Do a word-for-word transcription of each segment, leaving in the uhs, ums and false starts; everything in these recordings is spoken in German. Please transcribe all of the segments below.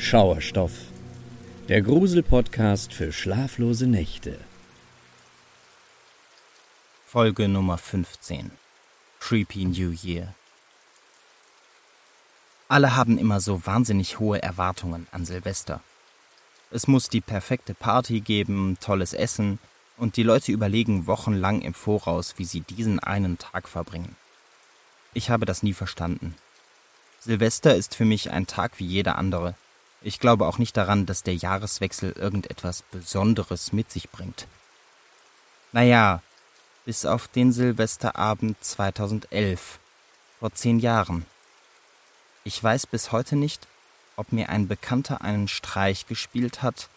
Schauerstoff, der Grusel-Podcast für schlaflose Nächte. Folge Nummer fünfzehn. Creepy New Year. Alle haben immer so wahnsinnig hohe Erwartungen an Silvester. Es muss die perfekte Party geben, tolles Essen und die Leute überlegen wochenlang im Voraus, wie sie diesen einen Tag verbringen. Ich habe das nie verstanden. Silvester ist für mich ein Tag wie jeder andere. Ich glaube auch nicht daran, dass der Jahreswechsel irgendetwas Besonderes mit sich bringt. Naja, bis auf den Silvesterabend zweitausendelf, vor zehn Jahren. Ich weiß bis heute nicht, ob mir ein Bekannter einen Streich gespielt hat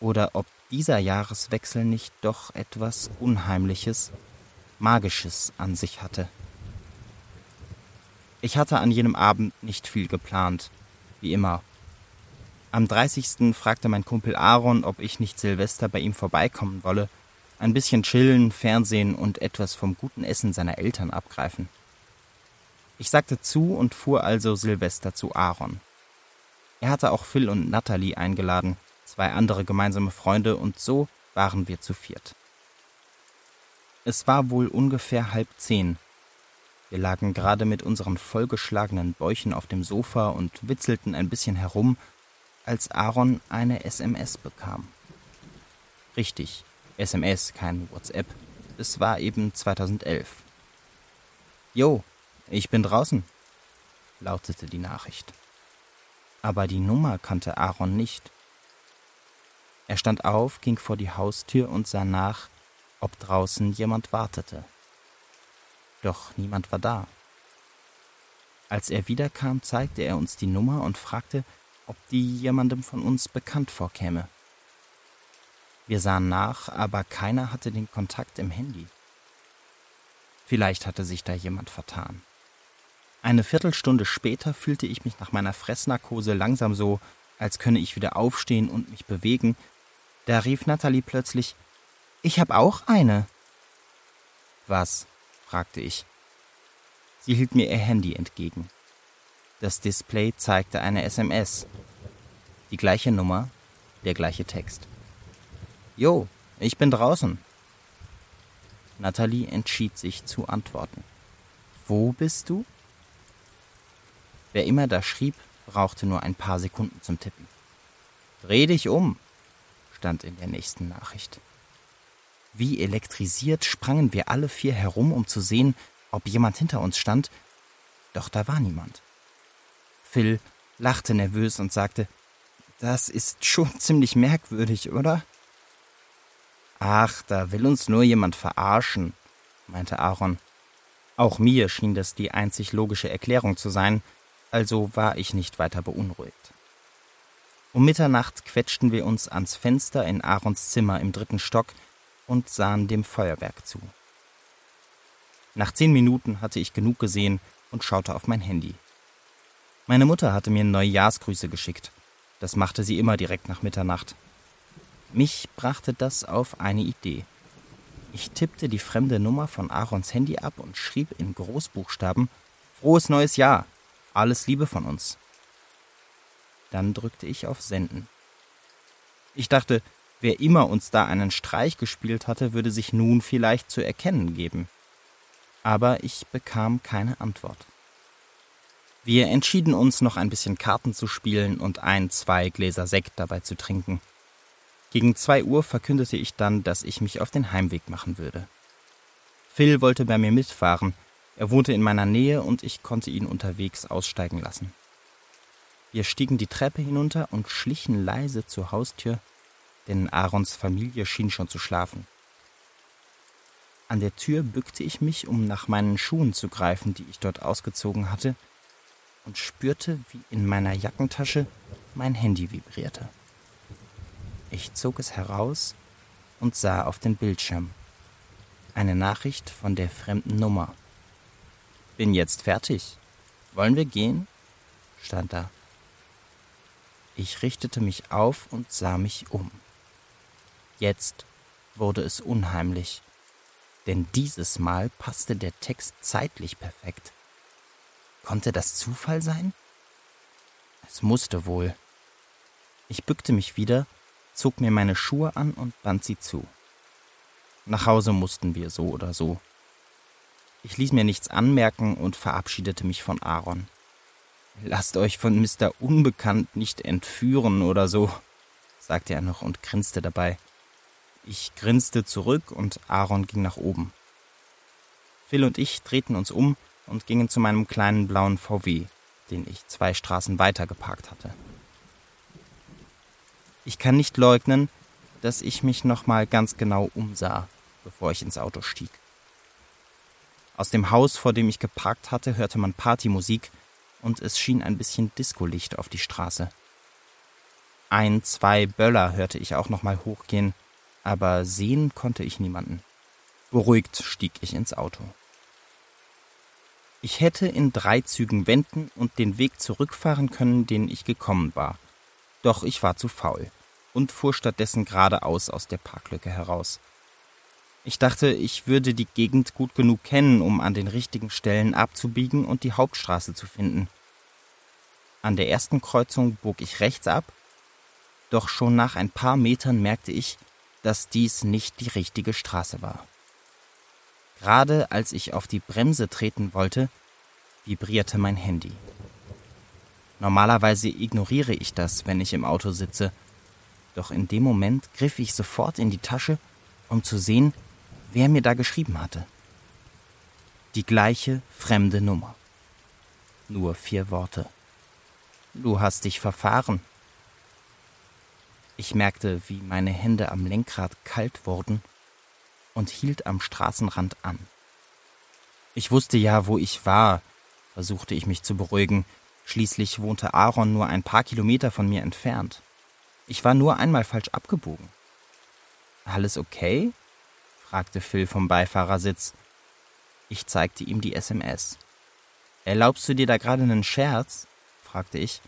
oder ob dieser Jahreswechsel nicht doch etwas Unheimliches, Magisches an sich hatte. Ich hatte an jenem Abend nicht viel geplant, wie immer. Am dreißigsten fragte mein Kumpel Aaron, ob ich nicht Silvester bei ihm vorbeikommen wolle, ein bisschen chillen, Fernsehen und etwas vom guten Essen seiner Eltern abgreifen. Ich sagte zu und fuhr also Silvester zu Aaron. Er hatte auch Phil und Nathalie eingeladen, zwei andere gemeinsame Freunde, und so waren wir zu viert. Es war wohl ungefähr halb zehn. Wir lagen gerade mit unseren vollgeschlagenen Bäuchen auf dem Sofa und witzelten ein bisschen herum, als Aaron eine S M S bekam. Richtig, S M S, kein WhatsApp. Es war eben zweitausendelf. Jo, ich bin draußen, lautete die Nachricht. Aber die Nummer kannte Aaron nicht. Er stand auf, ging vor die Haustür und sah nach, ob draußen jemand wartete. Doch niemand war da. Als er wiederkam, zeigte er uns die Nummer und fragte, ob die jemandem von uns bekannt vorkäme. Wir sahen nach, aber keiner hatte den Kontakt im Handy. Vielleicht hatte sich da jemand vertan. Eine Viertelstunde später fühlte ich mich nach meiner Fressnarkose langsam so, als könne ich wieder aufstehen und mich bewegen. Da rief Nathalie plötzlich, »Ich hab auch eine!« »Was?« fragte ich. Sie hielt mir ihr Handy entgegen. Das Display zeigte eine S M S. Die gleiche Nummer, der gleiche Text. »Jo, ich bin draußen!« Nathalie entschied sich zu antworten. »Wo bist du?« Wer immer da schrieb, brauchte nur ein paar Sekunden zum Tippen. »Dreh dich um«, stand in der nächsten Nachricht. Wie elektrisiert sprangen wir alle vier herum, um zu sehen, ob jemand hinter uns stand, doch da war niemand. Phil lachte nervös und sagte, »Das ist schon ziemlich merkwürdig, oder?« »Ach, da will uns nur jemand verarschen«, meinte Aaron. Auch mir schien das die einzig logische Erklärung zu sein, also war ich nicht weiter beunruhigt. Um Mitternacht quetschten wir uns ans Fenster in Aarons Zimmer im dritten Stock und sahen dem Feuerwerk zu. Nach zehn Minuten hatte ich genug gesehen und schaute auf mein Handy. Meine Mutter hatte mir Neujahrsgrüße geschickt. Das machte sie immer direkt nach Mitternacht. Mich brachte das auf eine Idee. Ich tippte die fremde Nummer von Aarons Handy ab und schrieb in Großbuchstaben, »Frohes neues Jahr! Alles Liebe von uns!« Dann drückte ich auf Senden. Ich dachte, wer immer uns da einen Streich gespielt hatte, würde sich nun vielleicht zu erkennen geben. Aber ich bekam keine Antwort. Wir entschieden uns, noch ein bisschen Karten zu spielen und ein, zwei Gläser Sekt dabei zu trinken. Gegen zwei Uhr verkündete ich dann, dass ich mich auf den Heimweg machen würde. Phil wollte bei mir mitfahren. Er wohnte in meiner Nähe und ich konnte ihn unterwegs aussteigen lassen. Wir stiegen die Treppe hinunter und schlichen leise zur Haustür, denn Aarons Familie schien schon zu schlafen. An der Tür bückte ich mich, um nach meinen Schuhen zu greifen, die ich dort ausgezogen hatte, und spürte, wie in meiner Jackentasche mein Handy vibrierte. Ich zog es heraus und sah auf den Bildschirm. Eine Nachricht von der fremden Nummer. »Bin jetzt fertig. Wollen wir gehen?« stand da. Ich richtete mich auf und sah mich um. Jetzt wurde es unheimlich, denn dieses Mal passte der Text zeitlich perfekt. Konnte das Zufall sein? Es musste wohl, Ich bückte mich wieder, zog mir meine Schuhe an und band sie zu. Nach Hause mussten wir so oder so. Ich ließ mir nichts anmerken und verabschiedete mich von Aaron. »Lasst euch von Mister Unbekannt nicht entführen oder so«, sagte er noch und grinste dabei. Ich grinste zurück und Aaron ging nach oben. Phil und ich drehten uns um und gingen zu meinem kleinen blauen V W, den ich zwei Straßen weiter geparkt hatte. Ich kann nicht leugnen, dass ich mich nochmal ganz genau umsah, bevor ich ins Auto stieg. Aus dem Haus, vor dem ich geparkt hatte, hörte man Partymusik und es schien ein bisschen Discolicht auf die Straße. Ein, zwei Böller hörte ich auch nochmal hochgehen, aber sehen konnte ich niemanden. Beruhigt stieg ich ins Auto. Ich hätte in drei Zügen wenden und den Weg zurückfahren können, den ich gekommen war. Doch ich war zu faul und fuhr stattdessen geradeaus aus der Parklücke heraus. Ich dachte, ich würde die Gegend gut genug kennen, um an den richtigen Stellen abzubiegen und die Hauptstraße zu finden. An der ersten Kreuzung bog ich rechts ab, doch schon nach ein paar Metern merkte ich, dass dies nicht die richtige Straße war. Gerade als ich auf die Bremse treten wollte, vibrierte mein Handy. Normalerweise ignoriere ich das, wenn ich im Auto sitze, doch in dem Moment griff ich sofort in die Tasche, um zu sehen, wer mir da geschrieben hatte. Die gleiche fremde Nummer. Nur vier Worte. Du hast dich verfahren. Ich merkte, wie meine Hände am Lenkrad kalt wurden und hielt am Straßenrand an. Ich wusste ja, wo ich war, versuchte ich mich zu beruhigen. Schließlich wohnte Aaron nur ein paar Kilometer von mir entfernt. Ich war nur einmal falsch abgebogen. »Alles okay?« fragte Phil vom Beifahrersitz. Ich zeigte ihm die S M S. »Erlaubst du dir da gerade einen Scherz?« fragte ich.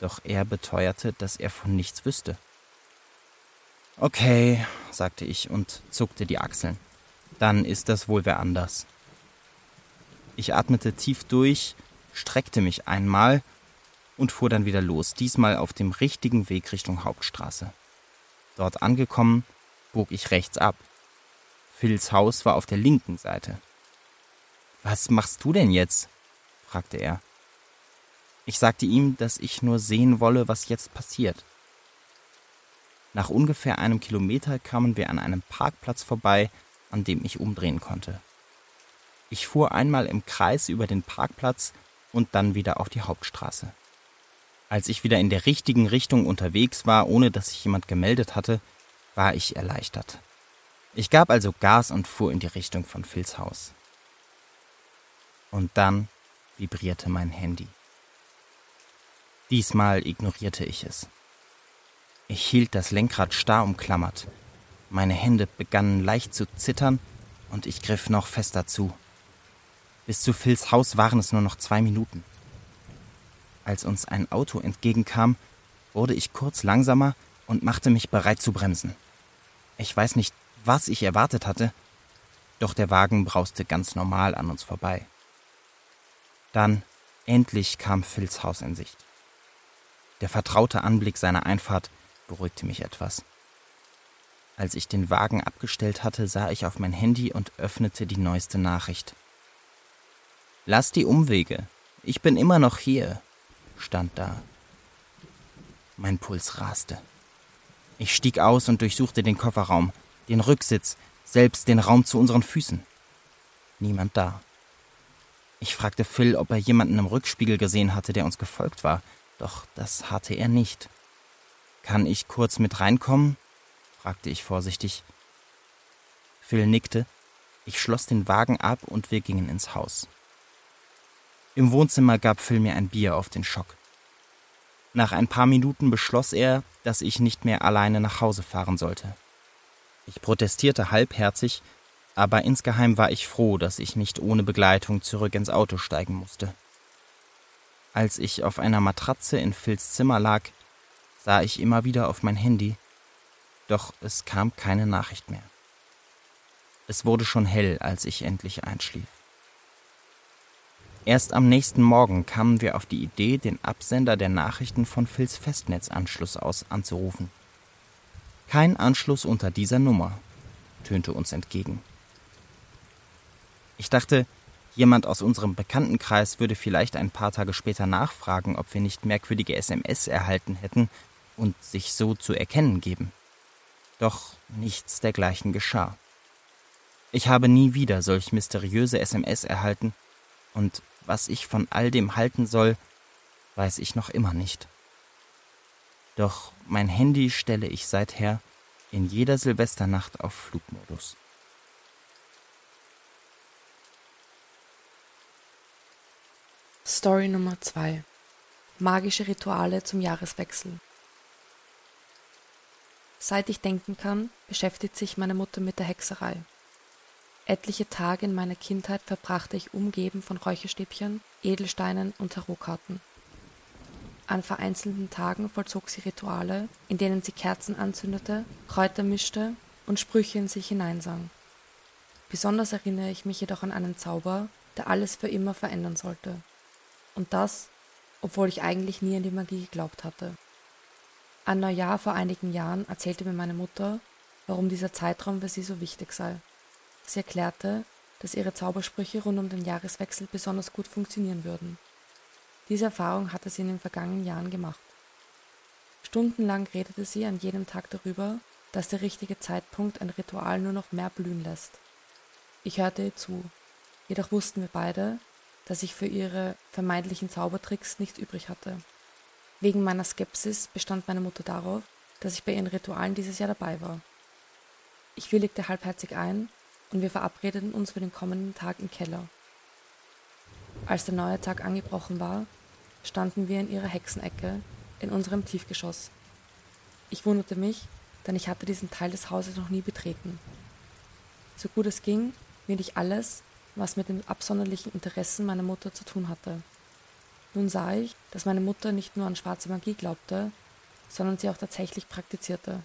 Doch er beteuerte, dass er von nichts wüsste. »Okay«, sagte ich und zuckte die Achseln. »Dann ist das wohl wer anders.« Ich atmete tief durch, streckte mich einmal und fuhr dann wieder los, diesmal auf dem richtigen Weg Richtung Hauptstraße. Dort angekommen, bog ich rechts ab. Phils Haus war auf der linken Seite. »Was machst du denn jetzt?« fragte er. Ich sagte ihm, dass ich nur sehen wolle, was jetzt passiert. Nach ungefähr einem Kilometer kamen wir an einem Parkplatz vorbei, an dem ich umdrehen konnte. Ich fuhr einmal im Kreis über den Parkplatz und dann wieder auf die Hauptstraße. Als ich wieder in der richtigen Richtung unterwegs war, ohne dass sich jemand gemeldet hatte, war ich erleichtert. Ich gab also Gas und fuhr in die Richtung von Phils Haus. Und dann vibrierte mein Handy. Diesmal ignorierte ich es. Ich hielt das Lenkrad starr umklammert. Meine Hände begannen leicht zu zittern und ich griff noch fester zu. Bis zu Phils Haus waren es nur noch zwei Minuten. Als uns ein Auto entgegenkam, wurde ich kurz langsamer und machte mich bereit zu bremsen. Ich weiß nicht, was ich erwartet hatte, doch der Wagen brauste ganz normal an uns vorbei. Dann endlich kam Phils Haus in Sicht. Der vertraute Anblick seiner Einfahrt beruhigte mich etwas. Als ich den Wagen abgestellt hatte, sah ich auf mein Handy und öffnete die neueste Nachricht. »Lass die Umwege, ich bin immer noch hier«, stand da. Mein Puls raste. Ich stieg aus und durchsuchte den Kofferraum, den Rücksitz, selbst den Raum zu unseren Füßen. Niemand da. Ich fragte Phil, ob er jemanden im Rückspiegel gesehen hatte, der uns gefolgt war, doch das hatte er nicht. »Kann ich kurz mit reinkommen?« fragte ich vorsichtig. Phil nickte, ich schloss den Wagen ab und wir gingen ins Haus. Im Wohnzimmer gab Phil mir ein Bier auf den Schock. Nach ein paar Minuten beschloss er, dass ich nicht mehr alleine nach Hause fahren sollte. Ich protestierte halbherzig, aber insgeheim war ich froh, dass ich nicht ohne Begleitung zurück ins Auto steigen musste. Als ich auf einer Matratze in Phils Zimmer lag, sah ich immer wieder auf mein Handy, doch es kam keine Nachricht mehr. Es wurde schon hell, als ich endlich einschlief. Erst am nächsten Morgen kamen wir auf die Idee, den Absender der Nachrichten von Phils Festnetzanschluss aus anzurufen. Kein Anschluss unter dieser Nummer, tönte uns entgegen. Ich dachte, jemand aus unserem Bekanntenkreis würde vielleicht ein paar Tage später nachfragen, ob wir nicht merkwürdige S M S erhalten hätten und sich so zu erkennen geben. Doch nichts dergleichen geschah. Ich habe nie wieder solch mysteriöse S M S erhalten und was ich von all dem halten soll, weiß ich noch immer nicht. Doch mein Handy stelle ich seither in jeder Silvesternacht auf Flugmodus. Story Nummer zwei. Magische Rituale zum Jahreswechsel. Seit ich denken kann, beschäftigt sich meine Mutter mit der Hexerei. Etliche Tage in meiner Kindheit verbrachte ich umgeben von Räucherstäbchen, Edelsteinen und Tarotkarten. An vereinzelten Tagen vollzog sie Rituale, in denen sie Kerzen anzündete, Kräuter mischte und Sprüche in sich hineinsang. Besonders erinnere ich mich jedoch an einen Zauber, der alles für immer verändern sollte. Und das, obwohl ich eigentlich nie an die Magie geglaubt hatte. An Neujahr vor einigen Jahren erzählte mir meine Mutter, warum dieser Zeitraum für sie so wichtig sei. Sie erklärte, dass ihre Zaubersprüche rund um den Jahreswechsel besonders gut funktionieren würden. Diese Erfahrung hatte sie in den vergangenen Jahren gemacht. Stundenlang redete sie an jedem Tag darüber, dass der richtige Zeitpunkt ein Ritual nur noch mehr blühen lässt. Ich hörte ihr zu, jedoch wussten wir beide, dass ich für ihre vermeintlichen Zaubertricks nichts übrig hatte. Wegen meiner Skepsis bestand meine Mutter darauf, dass ich bei ihren Ritualen dieses Jahr dabei war. Ich willigte halbherzig ein, und wir verabredeten uns für den kommenden Tag im Keller. Als der neue Tag angebrochen war, standen wir in ihrer Hexenecke in unserem Tiefgeschoss. Ich wunderte mich, denn ich hatte diesen Teil des Hauses noch nie betreten. So gut es ging, mied ich alles, was mit den absonderlichen Interessen meiner Mutter zu tun hatte. Nun sah ich, dass meine Mutter nicht nur an schwarze Magie glaubte, sondern sie auch tatsächlich praktizierte.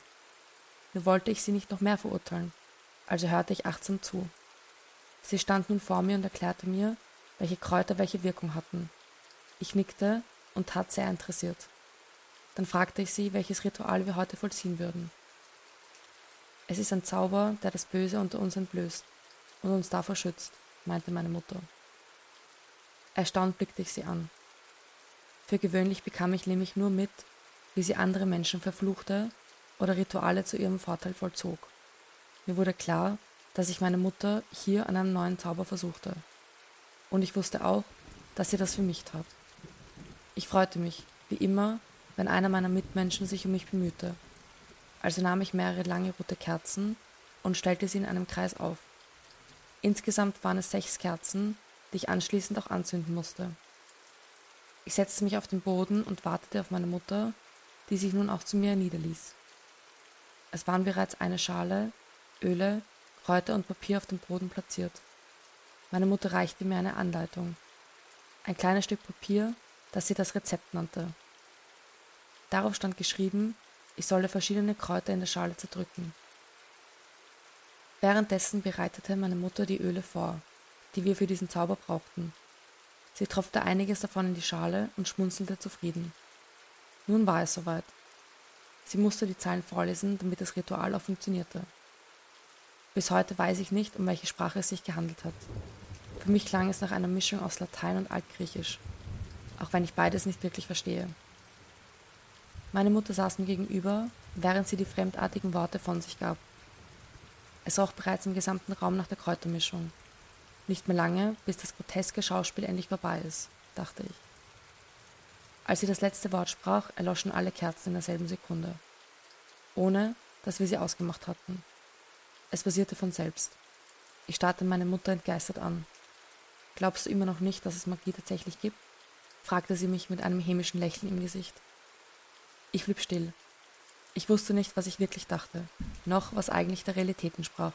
Nur wollte ich sie nicht noch mehr verurteilen, also hörte ich achtsam zu. Sie stand nun vor mir und erklärte mir, welche Kräuter welche Wirkung hatten. Ich nickte und tat sehr interessiert. Dann fragte ich sie, welches Ritual wir heute vollziehen würden. Es ist ein Zauber, der das Böse unter uns entblößt und uns davor schützt, meinte meine Mutter. Erstaunt blickte ich sie an. Für gewöhnlich bekam ich nämlich nur mit, wie sie andere Menschen verfluchte oder Rituale zu ihrem Vorteil vollzog. Mir wurde klar, dass ich meine Mutter hier an einem neuen Zauber versuchte. Und ich wusste auch, dass sie das für mich tat. Ich freute mich, wie immer, wenn einer meiner Mitmenschen sich um mich bemühte. Also nahm ich mehrere lange rote Kerzen und stellte sie in einem Kreis auf. Insgesamt waren es sechs Kerzen, die ich anschließend auch anzünden musste. Ich setzte mich auf den Boden und wartete auf meine Mutter, die sich nun auch zu mir niederließ. Es waren bereits eine Schale, Öle, Kräuter und Papier auf dem Boden platziert. Meine Mutter reichte mir eine Anleitung. Ein kleines Stück Papier, das sie das Rezept nannte. Darauf stand geschrieben, ich solle verschiedene Kräuter in der Schale zerdrücken. Währenddessen bereitete meine Mutter die Öle vor, die wir für diesen Zauber brauchten. Sie tropfte einiges davon in die Schale und schmunzelte zufrieden. Nun war es soweit. Sie musste die Zeilen vorlesen, damit das Ritual auch funktionierte. Bis heute weiß ich nicht, um welche Sprache es sich gehandelt hat. Für mich klang es nach einer Mischung aus Latein und Altgriechisch, auch wenn ich beides nicht wirklich verstehe. Meine Mutter saß mir gegenüber, während sie die fremdartigen Worte von sich gab. Es roch bereits im gesamten Raum nach der Kräutermischung. Nicht mehr lange, bis das groteske Schauspiel endlich vorbei ist, dachte ich. Als sie das letzte Wort sprach, erloschen alle Kerzen in derselben Sekunde, ohne dass wir sie ausgemacht hatten. Es passierte von selbst. Ich starrte meine Mutter entgeistert an. »Glaubst du immer noch nicht, dass es Magie tatsächlich gibt?« fragte sie mich mit einem hämischen Lächeln im Gesicht. Ich blieb still. Ich wusste nicht, was ich wirklich dachte, noch was eigentlich der Realität entsprach.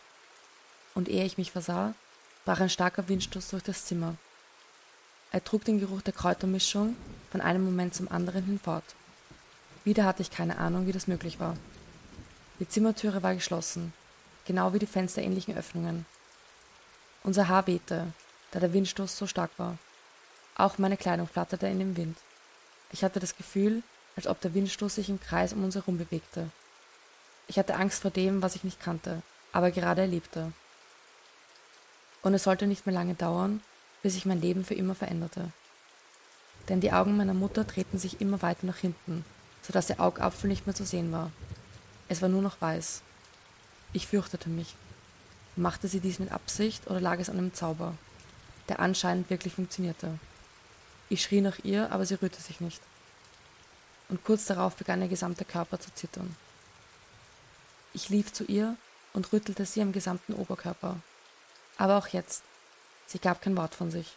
Und ehe ich mich versah, brach ein starker Windstoß durch das Zimmer. Er trug den Geruch der Kräutermischung von einem Moment zum anderen hinfort. Wieder hatte ich keine Ahnung, wie das möglich war. Die Zimmertüre war geschlossen, genau wie die fensterähnlichen Öffnungen. Unser Haar wehte, da der Windstoß so stark war. Auch meine Kleidung flatterte in dem Wind. Ich hatte das Gefühl, als ob der Windstoß sich im Kreis um uns herum bewegte. Ich hatte Angst vor dem, was ich nicht kannte, aber gerade erlebte. Und es sollte nicht mehr lange dauern, bis sich mein Leben für immer veränderte. Denn die Augen meiner Mutter drehten sich immer weiter nach hinten, sodass der Augapfel nicht mehr zu sehen war. Es war nur noch weiß. Ich fürchtete mich. Machte sie dies mit Absicht oder lag es an einem Zauber, der anscheinend wirklich funktionierte? Ich schrie nach ihr, aber sie rührte sich nicht. Und kurz darauf begann ihr gesamter Körper zu zittern. Ich lief zu ihr und rüttelte sie am gesamten Oberkörper. Aber auch jetzt. Sie gab kein Wort von sich.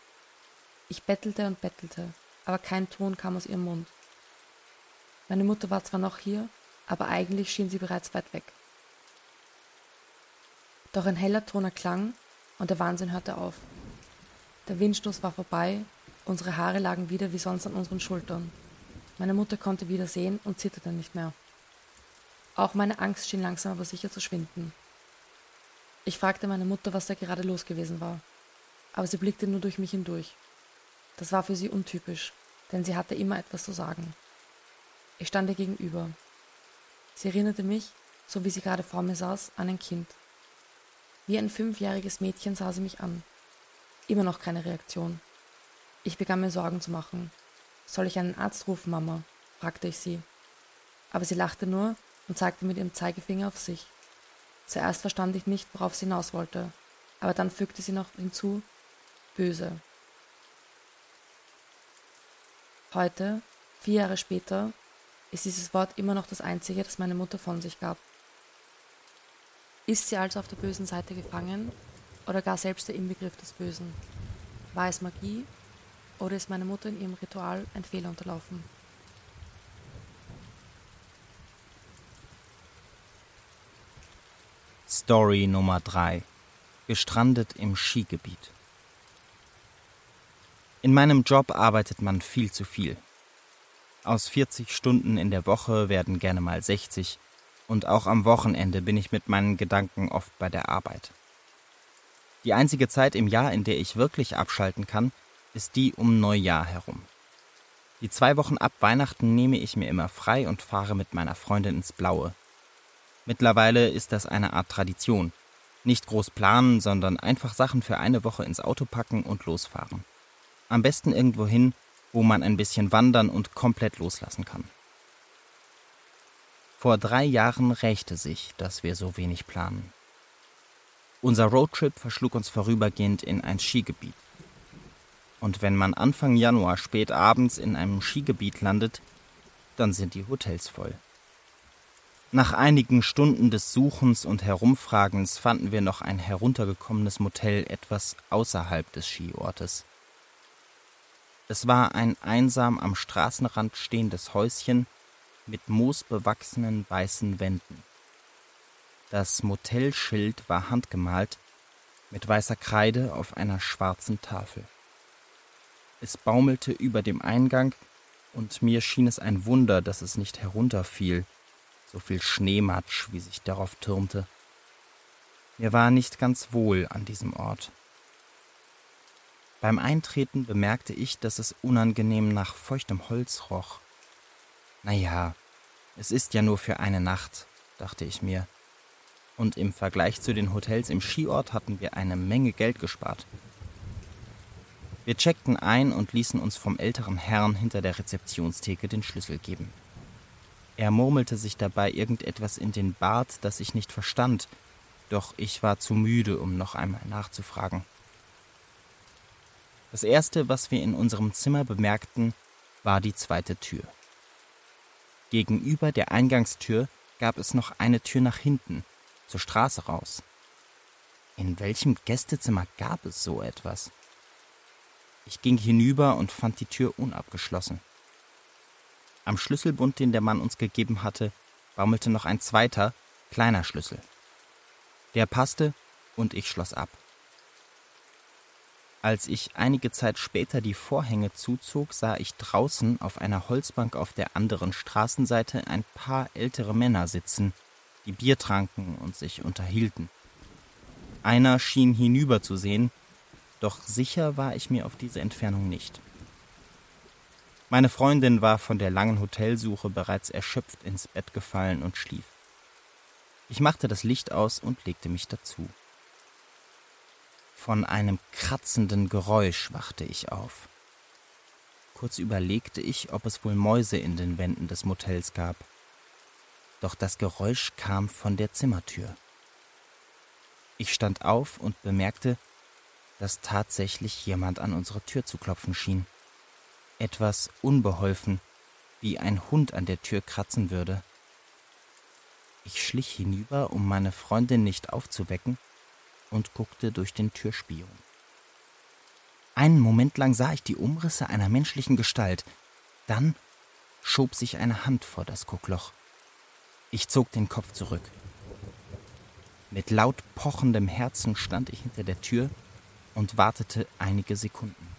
Ich bettelte und bettelte, aber kein Ton kam aus ihrem Mund. Meine Mutter war zwar noch hier, aber eigentlich schien sie bereits weit weg. Doch ein heller Ton erklang und der Wahnsinn hörte auf. Der Windstoß war vorbei, unsere Haare lagen wieder wie sonst an unseren Schultern. Meine Mutter konnte wieder sehen und zitterte nicht mehr. Auch meine Angst schien langsam aber sicher zu schwinden. Ich fragte meine Mutter, was da gerade los gewesen war, aber sie blickte nur durch mich hindurch. Das war für sie untypisch, denn sie hatte immer etwas zu sagen. Ich stand ihr gegenüber. Sie erinnerte mich, so wie sie gerade vor mir saß, an ein Kind. Wie ein fünfjähriges Mädchen sah sie mich an. Immer noch keine Reaktion. Ich begann mir Sorgen zu machen. »Soll ich einen Arzt rufen, Mama?« fragte ich sie. Aber sie lachte nur und zeigte mit ihrem Zeigefinger auf sich. Zuerst verstand ich nicht, worauf sie hinaus wollte, aber dann fügte sie noch hinzu, »böse«. Heute, vier Jahre später, ist dieses Wort immer noch das einzige, das meine Mutter von sich gab. Ist sie also auf der bösen Seite gefangen oder gar selbst der Inbegriff des Bösen? War es Magie oder ist meine Mutter in ihrem Ritual ein Fehler unterlaufen? Story Nummer drei. Gestrandet im Skigebiet. In meinem Job arbeitet man viel zu viel. Aus vierzig Stunden in der Woche werden gerne mal sechzig, und auch am Wochenende bin ich mit meinen Gedanken oft bei der Arbeit. Die einzige Zeit im Jahr, in der ich wirklich abschalten kann, ist die um Neujahr herum. Die zwei Wochen ab Weihnachten nehme ich mir immer frei und fahre mit meiner Freundin ins Blaue. Mittlerweile ist das eine Art Tradition. Nicht groß planen, sondern einfach Sachen für eine Woche ins Auto packen und losfahren. Am besten irgendwo hin, wo man ein bisschen wandern und komplett loslassen kann. Vor drei Jahren rächte sich, dass wir so wenig planen. Unser Roadtrip verschlug uns vorübergehend in ein Skigebiet. Und wenn man Anfang Januar spät abends in einem Skigebiet landet, dann sind die Hotels voll. Nach einigen Stunden des Suchens und Herumfragens fanden wir noch ein heruntergekommenes Motel etwas außerhalb des Skiortes. Es war ein einsam am Straßenrand stehendes Häuschen mit moosbewachsenen weißen Wänden. Das Motelschild war handgemalt mit weißer Kreide auf einer schwarzen Tafel. Es baumelte über dem Eingang und mir schien es ein Wunder, dass es nicht herunterfiel, so viel Schneematsch, wie sich darauf türmte. Mir war nicht ganz wohl an diesem Ort. Beim Eintreten bemerkte ich, dass es unangenehm nach feuchtem Holz roch. Naja, es ist ja nur für eine Nacht, dachte ich mir. Und im Vergleich zu den Hotels im Skiort hatten wir eine Menge Geld gespart. Wir checkten ein und ließen uns vom älteren Herrn hinter der Rezeptionstheke den Schlüssel geben. Er murmelte sich dabei irgendetwas in den Bart, das ich nicht verstand, doch ich war zu müde, um noch einmal nachzufragen. Das Erste, was wir in unserem Zimmer bemerkten, war die zweite Tür. Gegenüber der Eingangstür gab es noch eine Tür nach hinten, zur Straße raus. In welchem Gästezimmer gab es so etwas? Ich ging hinüber und fand die Tür unabgeschlossen. Am Schlüsselbund, den der Mann uns gegeben hatte, baumelte noch ein zweiter, kleiner Schlüssel. Der passte und ich schloss ab. Als ich einige Zeit später die Vorhänge zuzog, sah ich draußen auf einer Holzbank auf der anderen Straßenseite ein paar ältere Männer sitzen, die Bier tranken und sich unterhielten. Einer schien hinüber zu sehen, doch sicher war ich mir auf diese Entfernung nicht. Meine Freundin war von der langen Hotelsuche bereits erschöpft ins Bett gefallen und schlief. Ich machte das Licht aus und legte mich dazu. Von einem kratzenden Geräusch wachte ich auf. Kurz überlegte ich, ob es wohl Mäuse in den Wänden des Motels gab. Doch das Geräusch kam von der Zimmertür. Ich stand auf und bemerkte, dass tatsächlich jemand an unsere Tür zu klopfen schien. Etwas unbeholfen, wie ein Hund an der Tür kratzen würde. Ich schlich hinüber, um meine Freundin nicht aufzuwecken, und guckte durch den Türspion. Einen Moment lang sah ich die Umrisse einer menschlichen Gestalt. Dann schob sich eine Hand vor das Guckloch. Ich zog den Kopf zurück. Mit laut pochendem Herzen stand ich hinter der Tür und wartete einige Sekunden.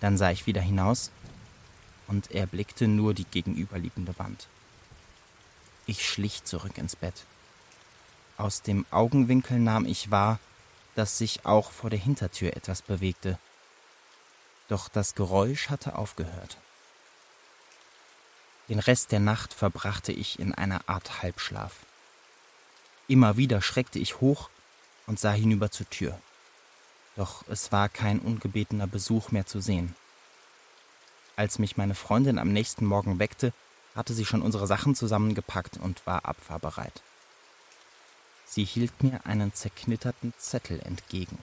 Dann sah ich wieder hinaus und erblickte nur die gegenüberliegende Wand. Ich schlich zurück ins Bett. Aus dem Augenwinkel nahm ich wahr, dass sich auch vor der Hintertür etwas bewegte. Doch das Geräusch hatte aufgehört. Den Rest der Nacht verbrachte ich in einer Art Halbschlaf. Immer wieder schreckte ich hoch und sah hinüber zur Tür. Doch es war kein ungebetener Besuch mehr zu sehen. Als mich meine Freundin am nächsten Morgen weckte, hatte sie schon unsere Sachen zusammengepackt und war abfahrbereit. Sie hielt mir einen zerknitterten Zettel entgegen.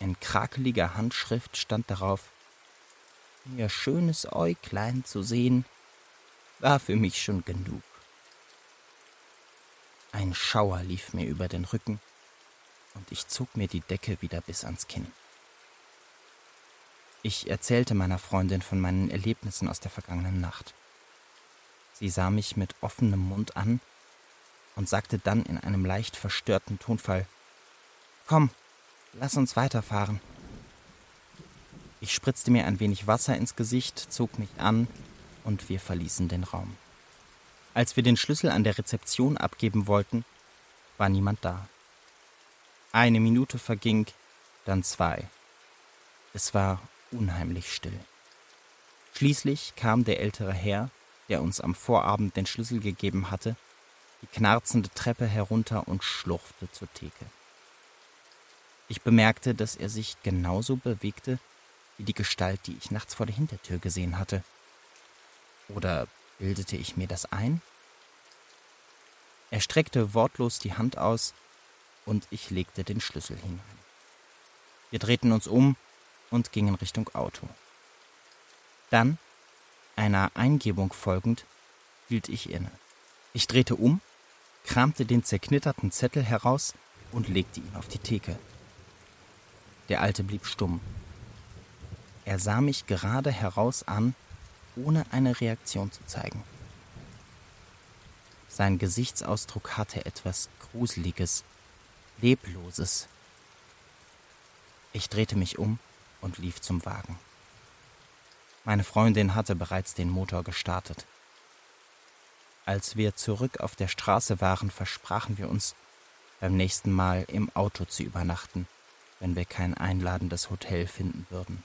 In krakeliger Handschrift stand darauf: Ihr schönes Äuglein zu sehen, war für mich schon genug. Ein Schauer lief mir über den Rücken und ich zog mir die Decke wieder bis ans Kinn. Ich erzählte meiner Freundin von meinen Erlebnissen aus der vergangenen Nacht. Sie sah mich mit offenem Mund an und sagte dann in einem leicht verstörten Tonfall: Komm, lass uns weiterfahren. Ich spritzte mir ein wenig Wasser ins Gesicht, zog mich an und wir verließen den Raum. Als wir den Schlüssel an der Rezeption abgeben wollten, war niemand da. Eine Minute verging, dann zwei. Es war unheimlich still. Schließlich kam der ältere Herr, der uns am Vorabend den Schlüssel gegeben hatte, die knarzende Treppe herunter und schlurfte zur Theke. Ich bemerkte, dass er sich genauso bewegte wie die Gestalt, die ich nachts vor der Hintertür gesehen hatte. Oder bildete ich mir das ein? Er streckte wortlos die Hand aus und ich legte den Schlüssel hinein. Wir drehten uns um und gingen Richtung Auto. Dann, einer Eingebung folgend, hielt ich inne. Ich drehte um, kramte den zerknitterten Zettel heraus und legte ihn auf die Theke. Der Alte blieb stumm. Er sah mich gerade heraus an, ohne eine Reaktion zu zeigen. Sein Gesichtsausdruck hatte etwas Gruseliges, Lebloses. Ich drehte mich um und lief zum Wagen. Meine Freundin hatte bereits den Motor gestartet. Als wir zurück auf der Straße waren, versprachen wir uns, beim nächsten Mal im Auto zu übernachten, wenn wir kein einladendes Hotel finden würden.